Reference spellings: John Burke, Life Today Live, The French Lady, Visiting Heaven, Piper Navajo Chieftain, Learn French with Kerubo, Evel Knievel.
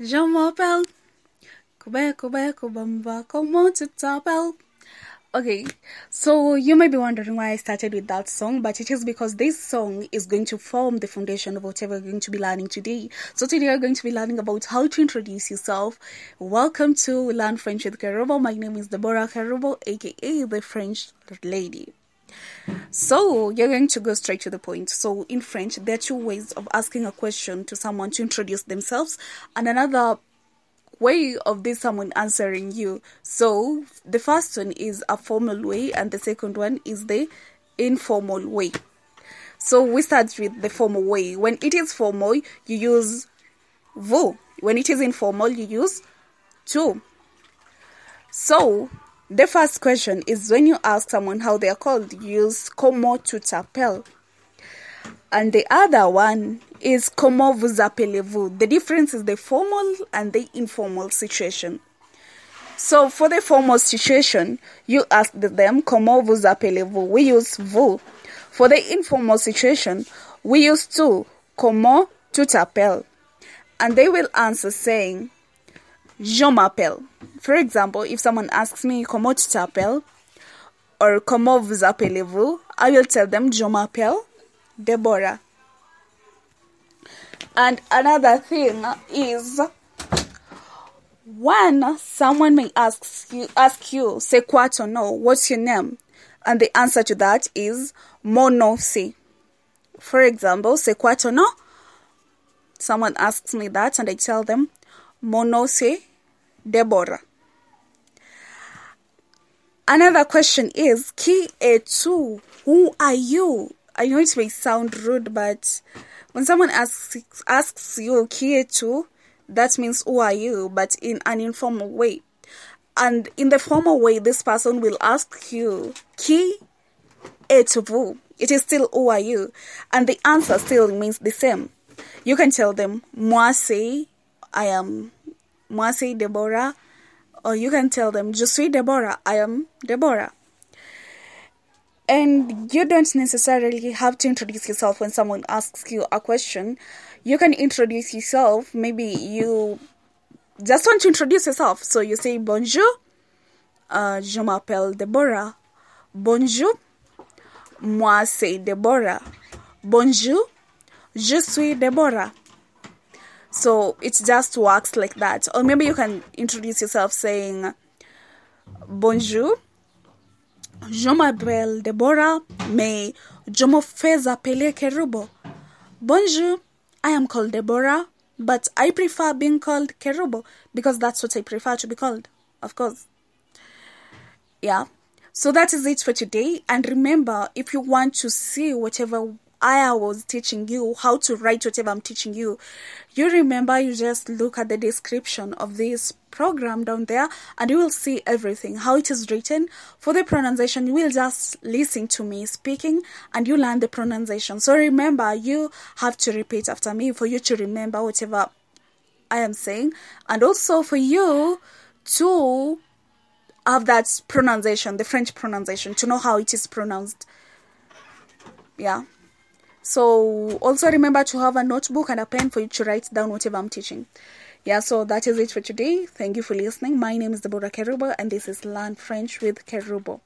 Je m'appelle Kubamba, comment tu t'appelles? Okay, so you may be wondering why I started with that song, but it is because this song is going to form the foundation of whatever we're going to be learning today. So today we're going to be learning about how to introduce yourself. Welcome to Learn French with Kerubo. My name is Deborah Kerubo, aka The French Lady. So you're going to go straight to the point. So in French, there are two ways of asking a question to someone to introduce themselves, and another way of this someone answering you. So the first one is a formal way, and the second one is the informal way. So we start with the formal way. When it is formal, you use vous. When it is informal, you use tu. So the first question is when you ask someone how they are called, you use comment tu t'appelles. And the other one is comment vous appelez-vous. The difference is the formal and the informal situation. So for the formal situation, you ask them comment vous appelez-vous. We use vous. For the informal situation, we use tu. Comment tu t'appelles. And they will answer saying je m'appelle. For example, if someone asks me comment tu t'appelles or comment vous appelez-vous, I will tell them je m'appelle Deborah. And another thing is when someone may ask you c'est quoi ton nom, what's your name, and the answer to that is mon nom c'est. For example, c'est quoi ton nom? Someone asks me that and I tell them mon nom c'est Deborah. Another question is qui es-tu? Who are you? I know it may sound rude, but when someone asks you qui es-tu, that means who are you, but in an informal way. And in the formal way, this person will ask you qui êtes-vous? It is still who are you, and the answer still means the same. You can tell them moi c'est Deborah, or you can tell them je suis Deborah, I am Deborah. And you don't necessarily have to introduce yourself when someone asks you a question. You can introduce yourself. Maybe you just want to introduce yourself. So you say, bonjour, je m'appelle Deborah. Bonjour, moi c'est Deborah. Bonjour, je suis Deborah. So it just works like that. Or maybe you can introduce yourself saying, bonjour, je m'appelle Deborah, mais je me fais appeler Kerubo. Bonjour, I am called Deborah, but I prefer being called Kerubo because that's what I prefer to be called, of course. Yeah, so that is it for today. And remember, if you want to see whatever I was teaching you, how to write whatever I'm teaching you, you remember you just look at the description of this program down there and you will see everything, how it is written. For the pronunciation, you will just listen to me speaking and you learn the pronunciation. So remember, you have to repeat after me for you to remember whatever I am saying, and also for you to have that pronunciation, the French pronunciation, to know how it is pronounced. Yeah. So also remember to have a notebook and a pen for you to write down whatever I'm teaching. so that is it for today. Thank you for listening. My name is Deborah Kerubo, and this is Learn French with Kerubo.